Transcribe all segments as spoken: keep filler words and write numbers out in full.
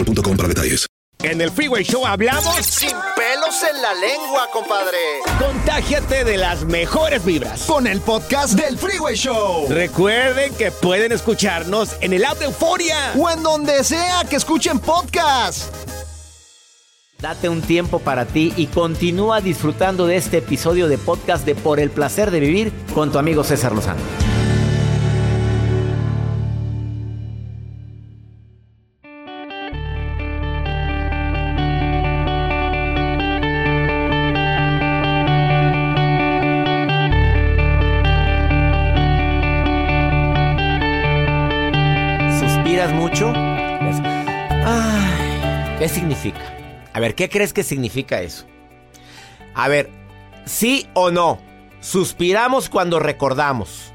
Para detalles. En el Freeway Show hablamos sin pelos en la lengua, compadre. Contágiate de las mejores vibras con el podcast del Freeway Show. Recuerden que pueden escucharnos en el app de Euforia o en donde sea que escuchen podcast. Date un tiempo para ti y continúa disfrutando de este episodio de podcast de Por el Placer de Vivir con tu amigo César Lozano. ¿Qué significa? A ver, ¿qué crees que significa eso? A ver, ¿sí o no? Suspiramos cuando recordamos.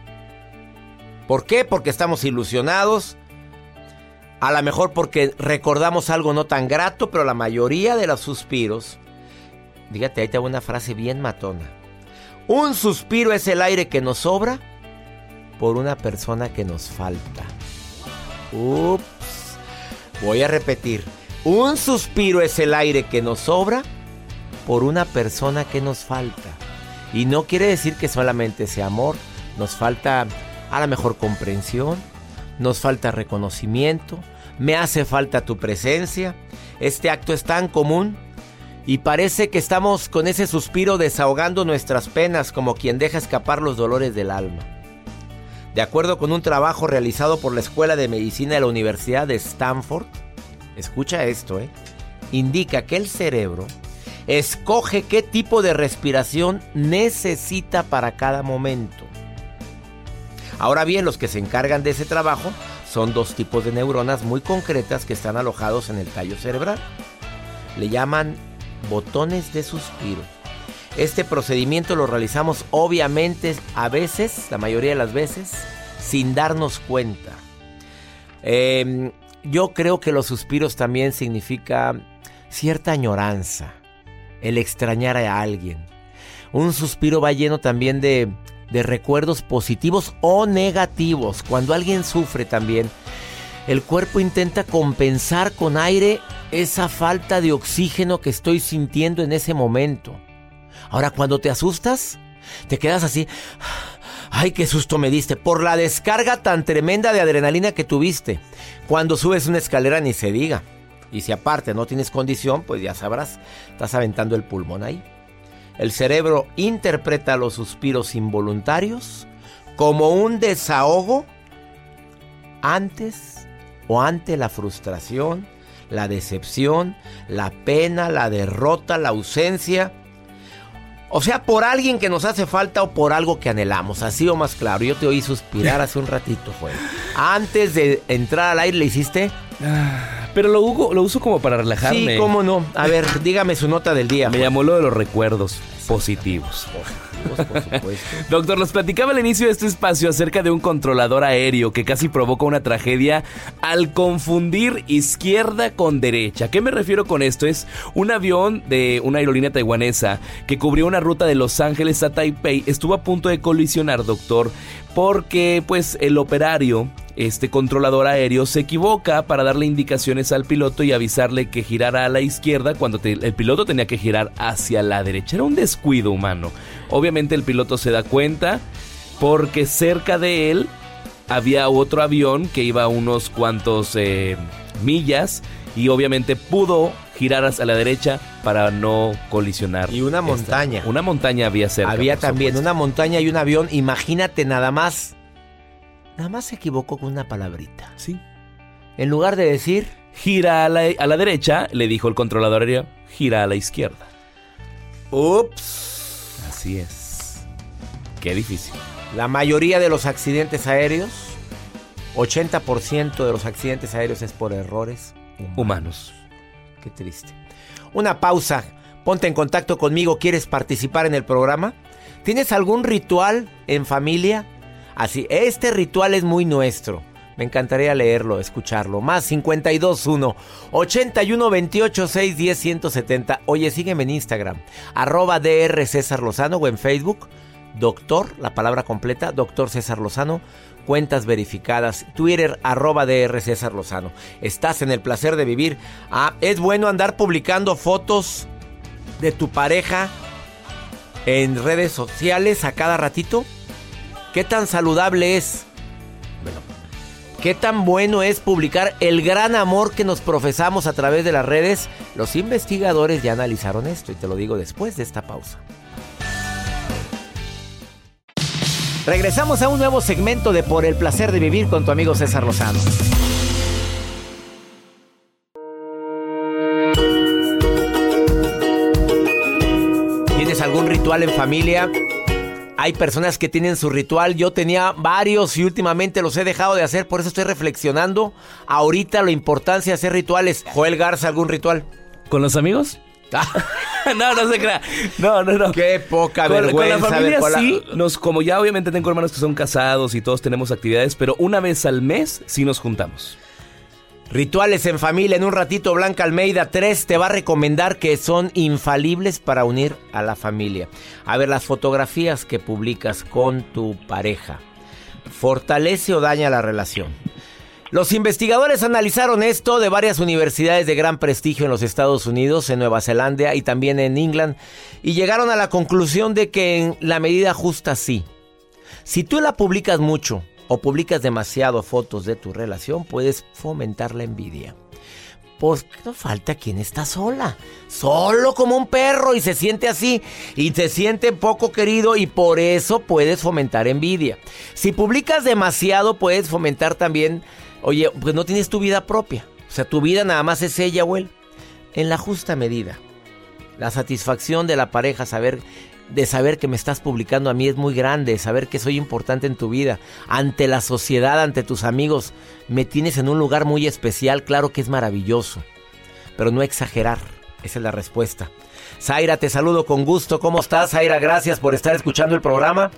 ¿Por qué? Porque estamos ilusionados. A lo mejor porque recordamos algo no tan grato, pero la mayoría de los suspiros... Fíjate, ahí te hago una frase bien matona. Un suspiro es el aire que nos sobra por una persona que nos falta. Ups. Voy a repetir. Un suspiro es el aire que nos sobra por una persona que nos falta. Y no quiere decir que solamente sea amor. Nos falta a lo mejor comprensión, nos falta reconocimiento, me hace falta tu presencia. Este acto es tan común y parece que estamos con ese suspiro desahogando nuestras penas como quien deja escapar los dolores del alma. De acuerdo con un trabajo realizado por la Escuela de Medicina de la Universidad de Stanford, escucha esto, ¿eh? Indica que el cerebro escoge qué tipo de respiración necesita para cada momento. Ahora bien, los que se encargan de ese trabajo son dos tipos de neuronas muy concretas que están alojados en el tallo cerebral. Le llaman botones de suspiro. Este procedimiento lo realizamos obviamente a veces, la mayoría de las veces, sin darnos cuenta. Eh... Yo creo que los suspiros también significa cierta añoranza, el extrañar a alguien. Un suspiro va lleno también de, de recuerdos positivos o negativos. Cuando alguien sufre también, el cuerpo intenta compensar con aire esa falta de oxígeno que estoy sintiendo en ese momento. Ahora, cuando te asustas, te quedas así... ¡Ay, qué susto me diste! Por la descarga tan tremenda de adrenalina que tuviste. Cuando subes una escalera ni se diga. Y si aparte no tienes condición, pues ya sabrás, estás aventando el pulmón ahí. El cerebro interpreta los suspiros involuntarios como un desahogo antes o ante la frustración, la decepción, la pena, la derrota, la ausencia... O sea, por alguien que nos hace falta o por algo que anhelamos, así o más claro. Yo te oí suspirar hace un ratito, Juan. Antes de entrar al aire, ¿le hiciste? Pero lo, Hugo, lo uso como para relajarme. Sí, cómo no. A ver, dígame su nota del día. Me llamó lo de los recuerdos positivos. Positivos, por supuesto. Doctor, nos platicaba al inicio de este espacio acerca de un controlador aéreo que casi provoca una tragedia al confundir izquierda con derecha. ¿Qué me refiero con esto? Es un avión de una aerolínea taiwanesa que cubrió una ruta de Los Ángeles a Taipei. Estuvo a punto de colisionar, doctor, porque pues el operario... Este controlador aéreo se equivoca para darle indicaciones al piloto y avisarle que girara a la izquierda cuando te, el piloto tenía que girar hacia la derecha. Era un descuido humano. Obviamente el piloto se da cuenta porque cerca de él había otro avión que iba a unos cuantos eh, millas y obviamente pudo girar hacia la derecha para no colisionar. Y una montaña. Esta. Una montaña había cerca. Había también supuesto. Una montaña y un avión. Imagínate nada más. Nada más se equivocó con una palabrita. Sí. En lugar de decir... Gira a la, a la derecha, le dijo el controlador aéreo, gira a la izquierda. Ups. Así es. Qué difícil. La mayoría de los accidentes aéreos, ochenta por ciento de los accidentes aéreos es por errores humanos. humanos. Qué triste. Una pausa. Ponte en contacto conmigo. ¿Quieres participar en el programa? ¿Tienes algún ritual en familia? Así, este ritual es muy nuestro. Me encantaría leerlo, escucharlo. Más cinco dos uno, ocho uno dos ocho, seis uno cero, uno siete cero. Oye, sígueme en Instagram. Arroba Dr. César Lozano o en Facebook. Doctor, la palabra completa, Doctor César Lozano. Cuentas verificadas. Twitter, arroba Dr. César Lozano. Estás en el placer de vivir. Ah, es bueno andar publicando fotos de tu pareja en redes sociales a cada ratito. ¿Qué tan saludable es? Bueno. ¿Qué tan bueno es publicar el gran amor que nos profesamos a través de las redes? Los investigadores ya analizaron esto y te lo digo después de esta pausa. Regresamos a un nuevo segmento de Por el Placer de Vivir con tu amigo César Lozano. ¿Tienes algún ritual en familia? Hay personas que tienen su ritual. Yo tenía varios y últimamente los he dejado de hacer. Por eso estoy reflexionando ahorita la importancia de hacer rituales. Joel Garza, ¿algún ritual? ¿Con los amigos? no, no se crea. No, no, no. Qué poca con, vergüenza. Con la familia ver, con sí. La... Nos, como ya obviamente tengo hermanos que son casados y todos tenemos actividades, pero una vez al mes sí nos juntamos. Rituales en familia. En un ratito Blanca Almeida tres te va a recomendar que son infalibles para unir a la familia. A ver, las fotografías que publicas con tu pareja, ¿fortalece o daña la relación? Los investigadores analizaron esto de varias universidades de gran prestigio en los Estados Unidos, en Nueva Zelanda y también en Inglaterra, y llegaron a la conclusión de que en la medida justa sí. Si tú la publicas mucho o publicas demasiado fotos de tu relación, puedes fomentar la envidia. Pues no falta quien está sola, solo como un perro, y se siente así, y se siente poco querido, y por eso puedes fomentar envidia. Si publicas demasiado, puedes fomentar también, oye, pues no tienes tu vida propia. O sea, tu vida nada más es ella o él. En la justa medida, la satisfacción de la pareja, saber... de saber que me estás publicando a mí es muy grande, saber que soy importante en tu vida, ante la sociedad, ante tus amigos, me tienes en un lugar muy especial, claro que es maravilloso, pero no exagerar, esa es la respuesta. Zaira, te saludo con gusto, ¿cómo estás, Zaira? Gracias por estar escuchando el programa.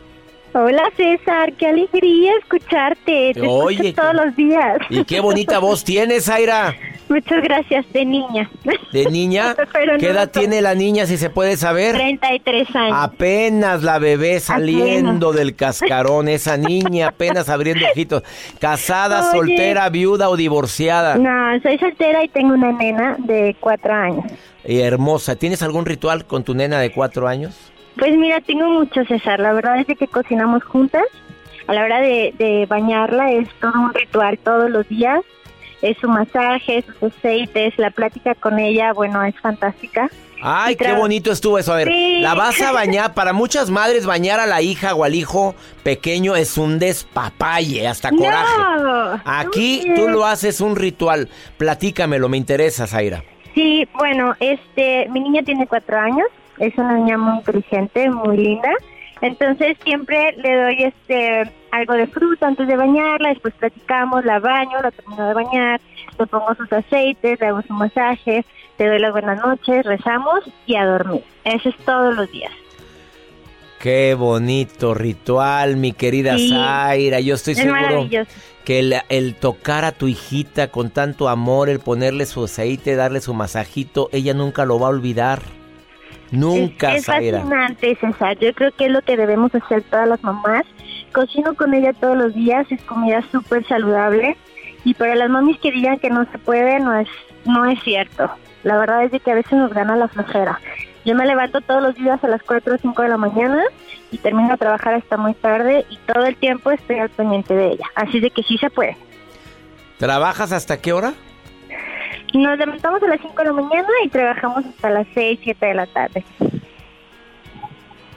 Hola, César, qué alegría escucharte, te Oye, escucho todos los días. Y qué bonita voz tienes, Zaira. Muchas gracias, de niña. ¿De niña? Pero ¿qué no, edad no. tiene la niña, si se puede saber? treinta y tres años. Apenas la bebé saliendo del cascarón, esa niña apenas abriendo ojitos. ¿Casada, Oye. soltera, viuda o divorciada? No, soy soltera y tengo una nena de cuatro años. Y hermosa, ¿tienes algún ritual con tu nena de cuatro años? Pues mira, tengo mucho, César. La verdad es que cocinamos juntas. A la hora de, de bañarla es todo un ritual todos los días. Es su masaje, sus aceites, la plática con ella, bueno, es fantástica. Ay, qué bonito estuvo eso. A ver, sí. La vas a bañar. Para muchas madres, bañar a la hija o al hijo pequeño es un despapalle, hasta coraje. No, Aquí no tú lo haces un ritual. Platícamelo, me interesa, Zaira. Sí, bueno, este, mi niña tiene cuatro años. Es una niña muy inteligente, muy linda. Entonces siempre le doy este algo de fruta antes de bañarla, después platicamos, la baño, la termino de bañar, le pongo sus aceites, le hago su masaje, le doy las buenas noches, rezamos y a dormir. Eso es todos los días. Qué bonito ritual, mi querida sí. Zaira. Yo estoy es seguro que el, el tocar a tu hijita con tanto amor, el ponerle su aceite, darle su masajito, ella nunca lo va a olvidar. Nunca, es, es fascinante, César. Yo creo que es lo que debemos hacer todas las mamás. Cocino con ella todos los días. Es comida súper saludable. Y para las mamis que digan que no se puede, no es no es cierto. La verdad es de que a veces nos gana la flojera. Yo me levanto todos los días a las cuatro o cinco de la mañana y termino a trabajar hasta muy tarde. Y todo el tiempo estoy al pendiente de ella. Así de que sí se puede. ¿Trabajas hasta qué hora? Nos levantamos a las cinco de la mañana y trabajamos hasta las seis, siete de la tarde.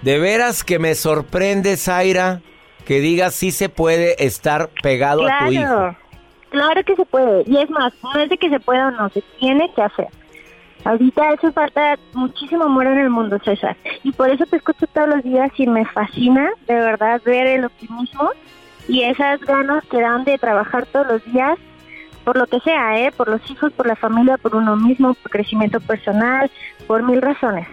De veras que me sorprende, Zaira, que digas sí se puede estar pegado claro, a tu hijo. Claro que se puede. Y es más, no es de que se pueda o no, se tiene que hacer. Ahorita hace falta muchísimo amor en el mundo, César. Y por eso te escucho todos los días y me fascina, de verdad, ver el optimismo y esas ganas que dan de trabajar todos los días, por lo que sea, ¿eh? Por los hijos, por la familia, por uno mismo, por crecimiento personal, por mil razones.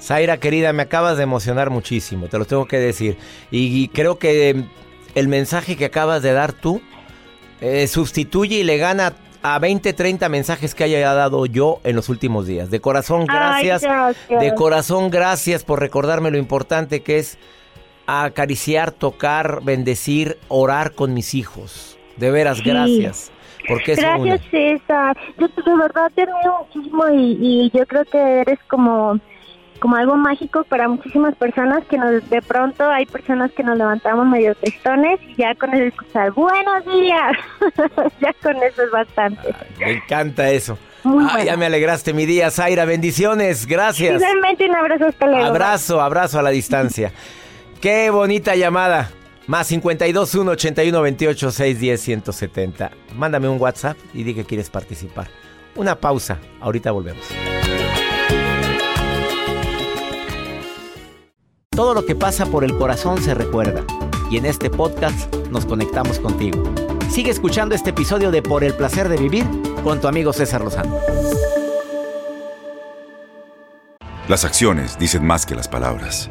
Zaira, querida, me acabas de emocionar muchísimo, te lo tengo que decir. Y, y creo que el mensaje que acabas de dar tú eh, sustituye y le gana a veinte, treinta mensajes que haya dado yo en los últimos días. De corazón, gracias. Ay, gracias. De corazón, gracias por recordarme lo importante que es acariciar, tocar, bendecir, orar con mis hijos. De veras, sí. Gracias. Porque es gracias, una. César. Yo de verdad te admiro muchísimo y, y yo creo que eres como... como algo mágico para muchísimas personas que nos, de pronto hay personas que nos levantamos medio tristones y ya con el escuchar buenos días ya con eso es bastante. Ay, me encanta eso. Muy ah, bueno. Ya me alegraste mi día, Zaira, bendiciones, gracias. Igualmente, un abrazo, hasta luego. Abrazo, abrazo a la distancia. Qué bonita llamada. Más cinco dos uno, ocho uno dos ocho, seis uno cero, uno siete cero. Mándame un WhatsApp y di que quieres participar. Una pausa, ahorita volvemos. Todo lo que pasa por el corazón se recuerda. Y en este podcast nos conectamos contigo. Sigue escuchando este episodio de Por el Placer de Vivir con tu amigo César Lozano. Las acciones dicen más que las palabras.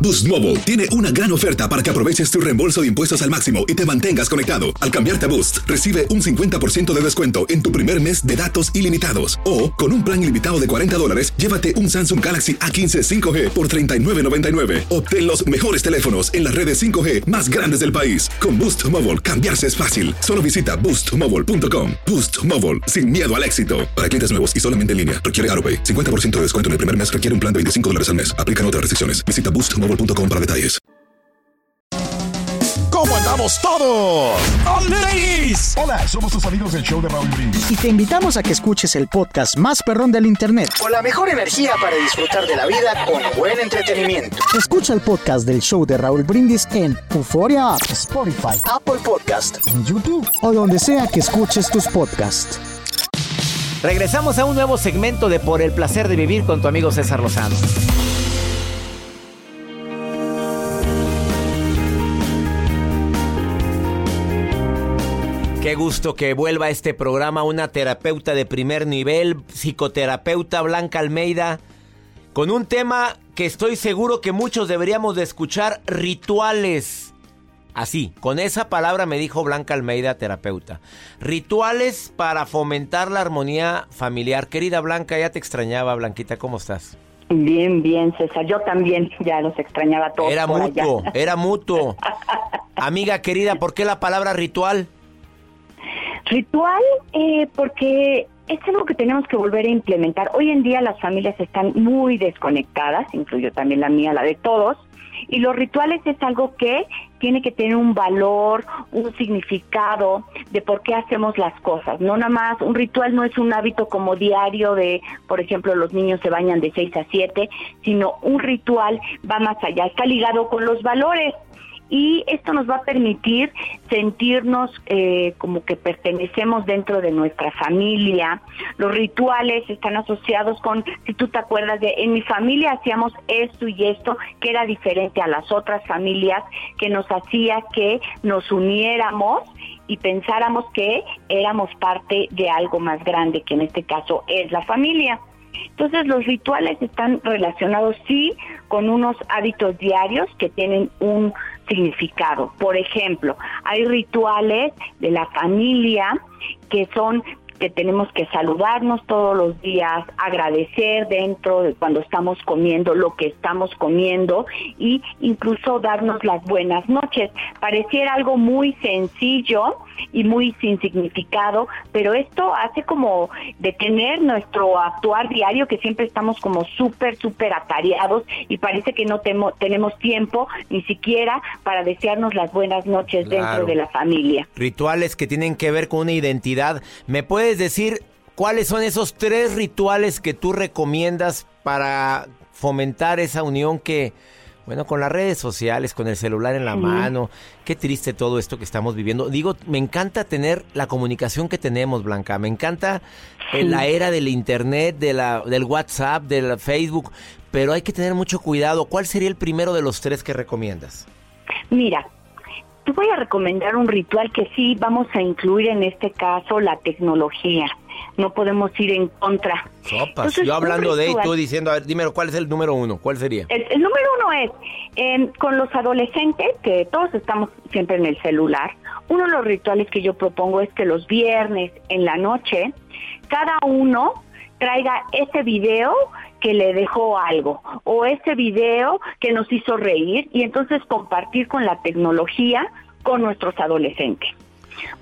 Boost Mobile tiene una gran oferta para que aproveches tu reembolso de impuestos al máximo y te mantengas conectado. Al cambiarte a Boost, recibe un cincuenta por ciento de descuento en tu primer mes de datos ilimitados. O, con un plan ilimitado de cuarenta dólares, llévate un Samsung Galaxy A quince cinco G por treinta y nueve noventa y nueve. Obtén los mejores teléfonos en las redes cinco G más grandes del país. Con Boost Mobile, cambiarse es fácil. Solo visita boost mobile punto com. Boost Mobile, sin miedo al éxito. Para clientes nuevos y solamente en línea, requiere AutoPay. cincuenta por ciento de descuento en el primer mes requiere un plan de veinticinco dólares al mes. Aplican otras restricciones. Visita Boost Mobile para detalles. ¿Cómo andamos todos? ¡Andrés! Hola, somos tus amigos del show de Raúl Brindis. Y te invitamos a que escuches el podcast más perrón del internet. Con la mejor energía para disfrutar de la vida con buen entretenimiento. Escucha el podcast del show de Raúl Brindis en Uforia, Spotify, Apple Podcasts, en YouTube o donde sea que escuches tus podcasts. Regresamos a un nuevo segmento de Por el Placer de Vivir con tu amigo César Lozano. Qué gusto que vuelva a este programa una terapeuta de primer nivel, psicoterapeuta Blanca Almeida, con un tema que estoy seguro que muchos deberíamos de escuchar, rituales. Así, con esa palabra me dijo Blanca Almeida, terapeuta. Rituales para fomentar la armonía familiar. Querida Blanca, ya te extrañaba, Blanquita, ¿cómo estás? Bien, bien, César. Yo también ya los extrañaba a todos. Era mutuo, allá. era mutuo. Amiga querida, ¿por qué la palabra ritual? Ritual, eh, porque es algo que tenemos que volver a implementar. Hoy en día las familias están muy desconectadas, incluyo también la mía, la de todos, y los rituales es algo que tiene que tener un valor, un significado de por qué hacemos las cosas. No nada más, un ritual no es un hábito como diario de, por ejemplo, los niños se bañan de seis a siete, sino un ritual va más allá, está ligado con los valores. Y esto nos va a permitir sentirnos eh, como que pertenecemos dentro de nuestra familia. Los rituales están asociados con, si tú te acuerdas de, en mi familia hacíamos esto y esto, que era diferente a las otras familias, que nos hacía que nos uniéramos y pensáramos que éramos parte de algo más grande, que en este caso es la familia. Entonces los rituales están relacionados sí con unos hábitos diarios que tienen un significado. Por ejemplo, hay rituales de la familia que son que tenemos que saludarnos todos los días, agradecer dentro de cuando estamos comiendo lo que estamos comiendo e incluso darnos las buenas noches. Pareciera algo muy sencillo y muy sin significado, pero esto hace como detener nuestro actuar diario, que siempre estamos como súper, súper atareados y parece que no temo, tenemos tiempo ni siquiera para desearnos las buenas noches claro. dentro de la familia. Rituales que tienen que ver con una identidad. ¿Me puedes decir cuáles son esos tres rituales que tú recomiendas para fomentar esa unión que... Bueno, con las redes sociales, con el celular en la uh-huh. mano, qué triste todo esto que estamos viviendo. Digo, me encanta tener la comunicación que tenemos, Blanca. Me encanta sí. la era del internet, de la, del WhatsApp, del Facebook, pero hay que tener mucho cuidado. ¿Cuál sería el primero de los tres que recomiendas? Mira, te voy a recomendar un ritual que sí vamos a incluir en este caso la tecnología. No podemos ir en contra. Sopas, entonces, yo hablando de y tú diciendo, a ver, dime, ¿cuál es el número uno? ¿Cuál sería? El, el número uno es, eh, con los adolescentes, que todos estamos siempre en el celular, uno de los rituales que yo propongo es que los viernes en la noche, cada uno traiga ese video que le dejó algo, o ese video que nos hizo reír, y entonces compartir con la tecnología con nuestros adolescentes.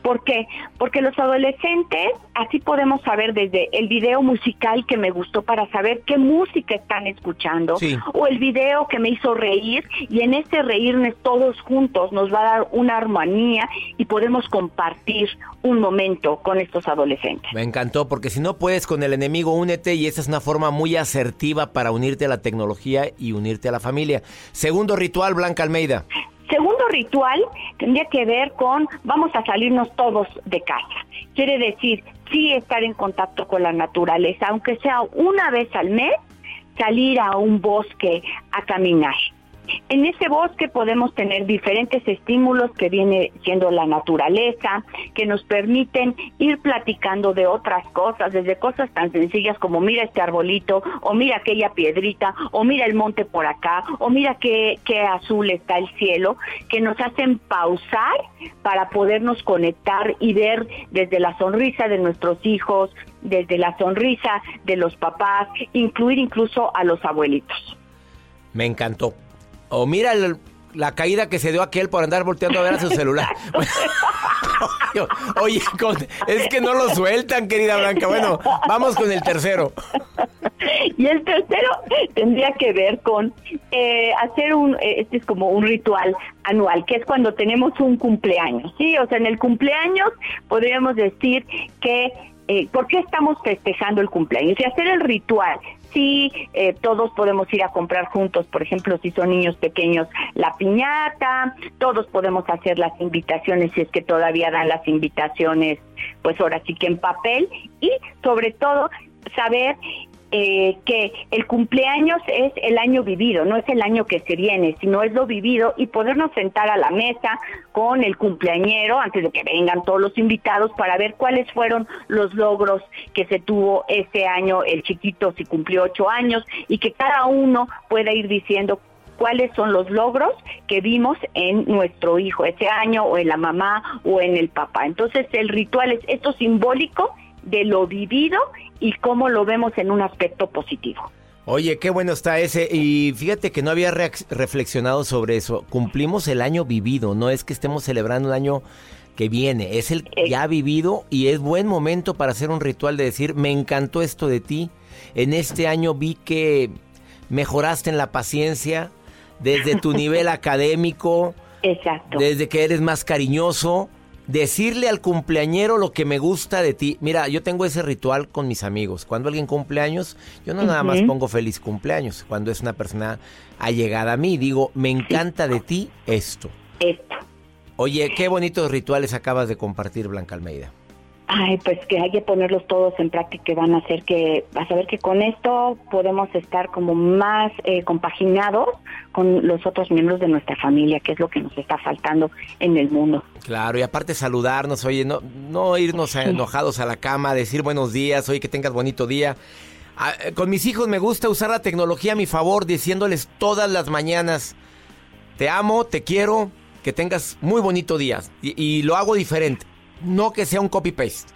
¿Por qué? Porque los adolescentes, así podemos saber desde el video musical que me gustó para saber qué música están escuchando, sí. o el video que me hizo reír, y en este reírnos todos juntos nos va a dar una armonía y podemos compartir un momento con estos adolescentes. Me encantó, porque si no puedes con el enemigo, únete, y esa es una forma muy asertiva para unirte a la tecnología y unirte a la familia. Segundo ritual, Blanca Almeida. Segundo ritual tendría que ver con vamos a salirnos todos de casa. Quiere decir, sí estar en contacto con la naturaleza, aunque sea una vez al mes, salir a un bosque a caminar. En ese bosque podemos tener diferentes estímulos que viene siendo la naturaleza, que nos permiten ir platicando de otras cosas, desde cosas tan sencillas como mira este arbolito, o mira aquella piedrita, o mira el monte por acá, o mira qué, qué azul está el cielo, que nos hacen pausar para podernos conectar y ver desde la sonrisa de nuestros hijos, desde la sonrisa de los papás, incluir incluso a los abuelitos. Me encantó. O mira el, la caída que se dio aquel por andar volteando a ver a su celular. Oye, oye con, es que no lo sueltan, querida Blanca. Bueno, vamos con el tercero. Y el tercero tendría que ver con eh, hacer un, este es como un ritual anual, que es cuando tenemos un cumpleaños, ¿sí? O sea, en el cumpleaños podríamos decir que, eh, ¿por qué estamos festejando el cumpleaños? Y hacer el ritual. Sí, eh, todos podemos ir a comprar juntos, por ejemplo, si son niños pequeños, la piñata, todos podemos hacer las invitaciones, si es que todavía dan las invitaciones, pues ahora sí que en papel, y sobre todo saber eh, que el cumpleaños es el año vivido, no es el año que se viene, sino es lo vivido, y podernos sentar a la mesa con el cumpleañero antes de que vengan todos los invitados para ver cuáles fueron los logros que se tuvo este año, el chiquito si cumplió ocho años, y que cada uno pueda ir diciendo cuáles son los logros que vimos en nuestro hijo ese año, o en la mamá, o en el papá. Entonces el ritual es esto simbólico de lo vivido y cómo lo vemos en un aspecto positivo. Oye, qué bueno está ese. Y fíjate que no había re- reflexionado sobre eso. Cumplimos el año vivido, no es que estemos celebrando el año que viene, es el ya vivido, y es buen momento para hacer un ritual de decir, me encantó esto de ti, en este año vi que mejoraste en la paciencia, desde tu nivel académico, exacto, desde que eres más cariñoso. Decirle al cumpleañero lo que me gusta de ti. Mira, yo tengo ese ritual con mis amigos. Cuando alguien cumple años, yo no uh-huh. nada más pongo feliz cumpleaños. Cuando es una persona allegada a mí, digo, me encanta de ti esto. Esto. Oye, qué bonitos rituales acabas de compartir, Blanca Almeida. Ay, pues que hay que ponerlos todos en práctica, que van a hacer que, vas a ver que con esto podemos estar como más eh, compaginados con los otros miembros de nuestra familia, que es lo que nos está faltando en el mundo. Claro, y aparte saludarnos, oye, no, no irnos sí. enojados a la cama, decir buenos días, oye, que tengas bonito día. Ah, con mis hijos me gusta usar la tecnología a mi favor, diciéndoles todas las mañanas, te amo, te quiero, que tengas muy bonito día, y, y lo hago diferente. No que sea un copy-paste.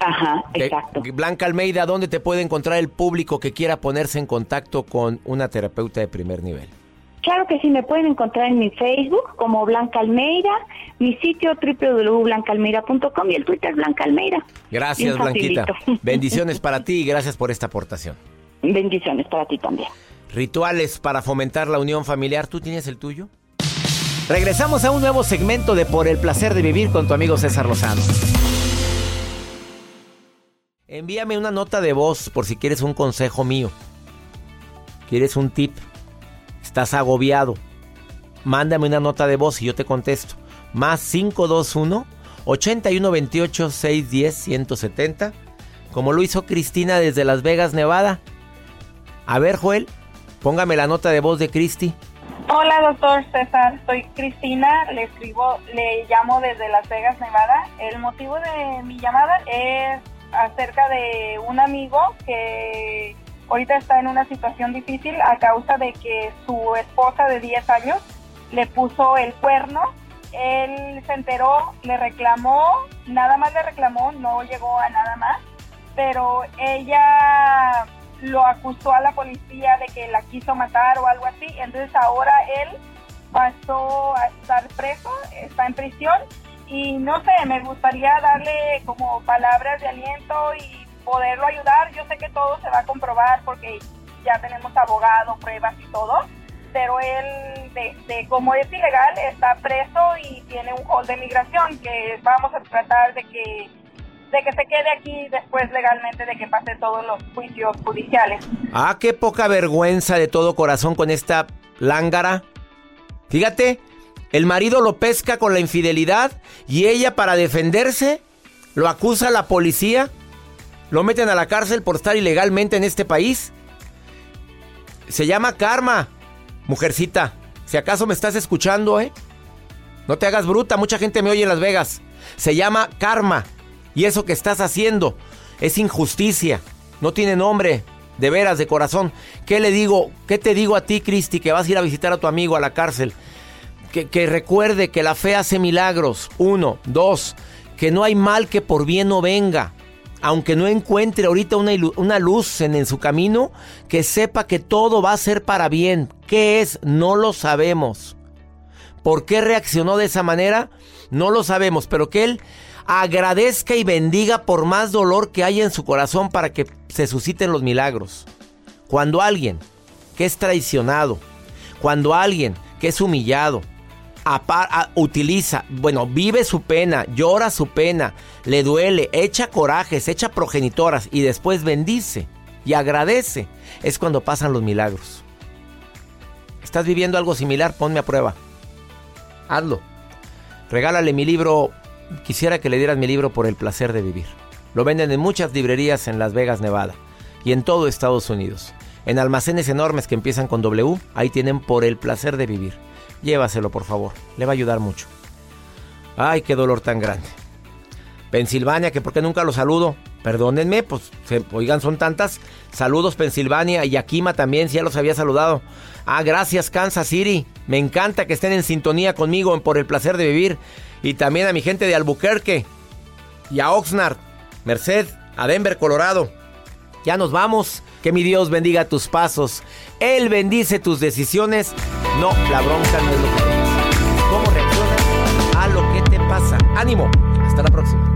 Ajá, exacto. De Blanca Almeida, ¿dónde te puede encontrar el público que quiera ponerse en contacto con una terapeuta de primer nivel? Claro que sí, me pueden encontrar en mi Facebook como Blanca Almeida, mi sitio doble u doble u doble u punto blanca almeida punto com y el Twitter Blanca Almeida. Gracias, Blanquita. Bendiciones para ti y gracias por esta aportación. Bendiciones para ti también. Rituales para fomentar la unión familiar, ¿tú tienes el tuyo? Regresamos a un nuevo segmento de Por el Placer de Vivir con tu amigo César Lozano. Envíame una nota de voz por si quieres un consejo mío. ¿Quieres un tip? Estás agobiado. Mándame una nota de voz y yo te contesto. Más cinco dos uno, ocho uno dos ocho, seis uno cero, uno siete cero. Como lo hizo Cristina desde Las Vegas, Nevada. A ver, Joel, póngame la nota de voz de Cristi. Hola, doctor César. Soy Cristina. Le escribo, le llamo desde Las Vegas, Nevada. El motivo de mi llamada es acerca de un amigo que ahorita está en una situación difícil a causa de que su esposa de diez años le puso el cuerno. Él se enteró, le reclamó, nada más le reclamó, no llegó a nada más, pero ella lo acusó a la policía de que la quiso matar o algo así. Entonces ahora él pasó a estar preso, está en prisión y no sé, me gustaría darle como palabras de aliento y poderlo ayudar. Yo sé que todo se va a comprobar porque ya tenemos abogado, pruebas y todo, pero él, de, de, como es ilegal, está preso y tiene un hold de migración que vamos a tratar de que, de que se quede aquí después legalmente de que pase todos los juicios judiciales. Ah, qué poca vergüenza de todo corazón con esta lángara. Fíjate, el marido lo pesca con la infidelidad y ella, para defenderse, lo acusa a la policía. Lo meten a la cárcel por estar ilegalmente en este país. Se llama karma. Mujercita, si acaso me estás escuchando, ¿eh? No te hagas bruta, mucha gente me oye en Las Vegas. Se llama karma. Y eso que estás haciendo es injusticia. No tiene nombre, de veras, de corazón. ¿Qué le digo? ¿Qué te digo a ti, Cristi, que vas a ir a visitar a tu amigo a la cárcel? Que, que recuerde que la fe hace milagros. Uno, dos, que no hay mal que por bien no venga. Aunque no encuentre ahorita una, ilu- una luz en, en su camino, que sepa que todo va a ser para bien. ¿Qué es? No lo sabemos. ¿Por qué reaccionó de esa manera? No lo sabemos, pero que él agradezca y bendiga por más dolor que haya en su corazón para que se susciten los milagros. Cuando alguien que es traicionado, cuando alguien que es humillado, Apar- a- utiliza, bueno, vive su pena, llora su pena, le duele, echa corajes, echa progenitoras y después bendice y agradece, es cuando pasan los milagros. ¿Estás viviendo algo similar? Ponme a prueba. Hazlo. Regálale mi libro. Quisiera que le dieras mi libro Por el Placer de Vivir. Lo venden en muchas librerías en Las Vegas, Nevada y en todo Estados Unidos. En almacenes enormes que empiezan con doble u, ahí tienen Por el Placer de Vivir. Llévaselo, por favor. Le va a ayudar mucho. Ay, qué dolor tan grande. Pensilvania, que por qué nunca lo saludo. Perdónenme, pues, se, oigan, son tantas. Saludos, Pensilvania. Y Akima también, si ya los había saludado. Ah, gracias, Kansas City. Me encanta que estén en sintonía conmigo en Por el Placer de Vivir. Y también a mi gente de Albuquerque. Y a Oxnard, Merced, a Denver, Colorado. Ya nos vamos. Que mi Dios bendiga tus pasos. Él bendice tus decisiones. No, la bronca no es lo que tienes. ¿Cómo reaccionas a lo que te pasa? ¡Ánimo! Hasta la próxima.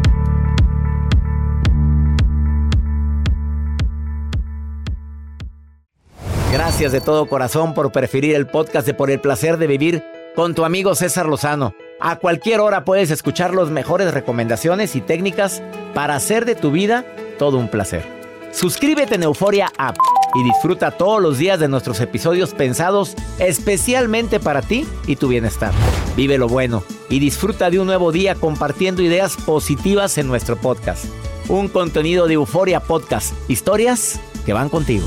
Gracias de todo corazón por preferir el podcast de Por el Placer de Vivir con tu amigo César Lozano. A cualquier hora puedes escuchar las mejores recomendaciones y técnicas para hacer de tu vida todo un placer. Suscríbete en Euforia App y disfruta todos los días de nuestros episodios pensados especialmente para ti y tu bienestar. Vive lo bueno y disfruta de un nuevo día compartiendo ideas positivas en nuestro podcast. Un contenido de Uforia Podcast. Historias que van contigo.